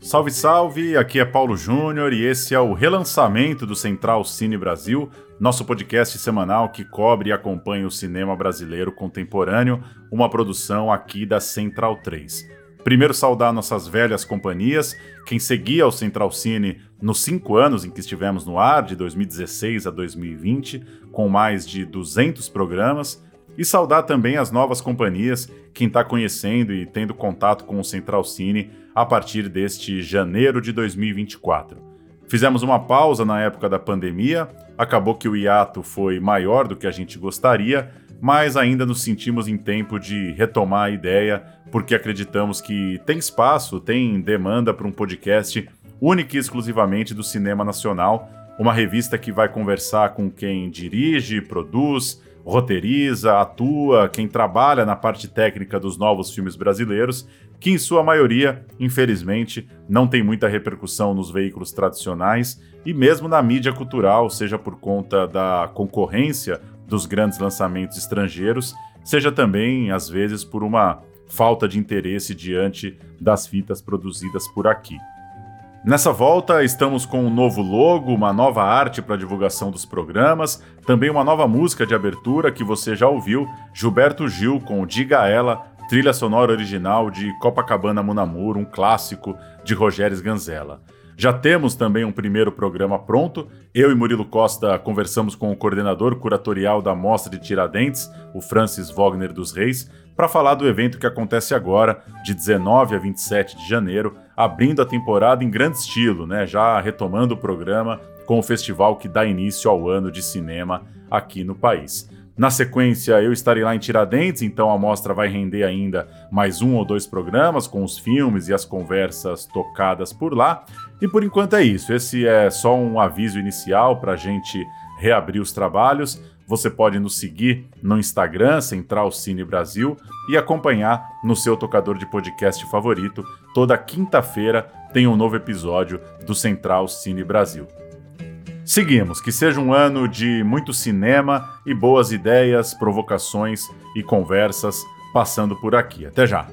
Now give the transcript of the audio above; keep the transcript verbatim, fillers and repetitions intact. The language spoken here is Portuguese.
Salve, salve! Aqui é Paulo Júnior e esse é o relançamento do Central Cine Brasil, nosso podcast semanal que cobre e acompanha o cinema brasileiro contemporâneo, uma produção aqui da Central três. Primeiro, saudar nossas velhas companhias, quem seguia o Central Cine nos cinco anos em que estivemos no ar, de dois mil e dezesseis a dois mil e vinte, com mais de duzentos programas, e saudar também as novas companhias, quem está conhecendo e tendo contato com o Central Cine a partir deste janeiro de dois mil e vinte e quatro. Fizemos uma pausa na época da pandemia, acabou que o hiato foi maior do que a gente gostaria, mas ainda nos sentimos em tempo de retomar a ideia, porque acreditamos que tem espaço, tem demanda para um podcast único e exclusivamente do cinema nacional, uma revista que vai conversar com quem dirige, produz, roteiriza, atua, quem trabalha na parte técnica dos novos filmes brasileiros, que em sua maioria, infelizmente, não tem muita repercussão nos veículos tradicionais e mesmo na mídia cultural, seja por conta da concorrência dos grandes lançamentos estrangeiros, seja também, às vezes, por uma falta de interesse diante das fitas produzidas por aqui. Nessa volta, estamos com um novo logo, uma nova arte para divulgação dos programas, também uma nova música de abertura que você já ouviu, Gilberto Gil com Diga Ela, trilha sonora original de Copacabana Monamour, um clássico de Rogério Ganzella. Já temos também um primeiro programa pronto, eu e Murilo Costa conversamos com o coordenador curatorial da Mostra de Tiradentes, o Francis Wagner dos Reis, para falar do evento que acontece agora, de dezenove a vinte e sete de janeiro, abrindo a temporada em grande estilo, né? Já retomando o programa com o festival que dá início ao ano de cinema aqui no país. Na sequência, eu estarei lá em Tiradentes, então a mostra vai render ainda mais um ou dois programas com os filmes e as conversas tocadas por lá. E por enquanto é isso, esse é só um aviso inicial para a gente reabrir os trabalhos. Você pode nos seguir no Instagram, Central Cine Brasil, e acompanhar no seu tocador de podcast favorito. Toda quinta-feira tem um novo episódio do Central Cine Brasil. Seguimos, que seja um ano de muito cinema e boas ideias, provocações e conversas passando por aqui. Até já!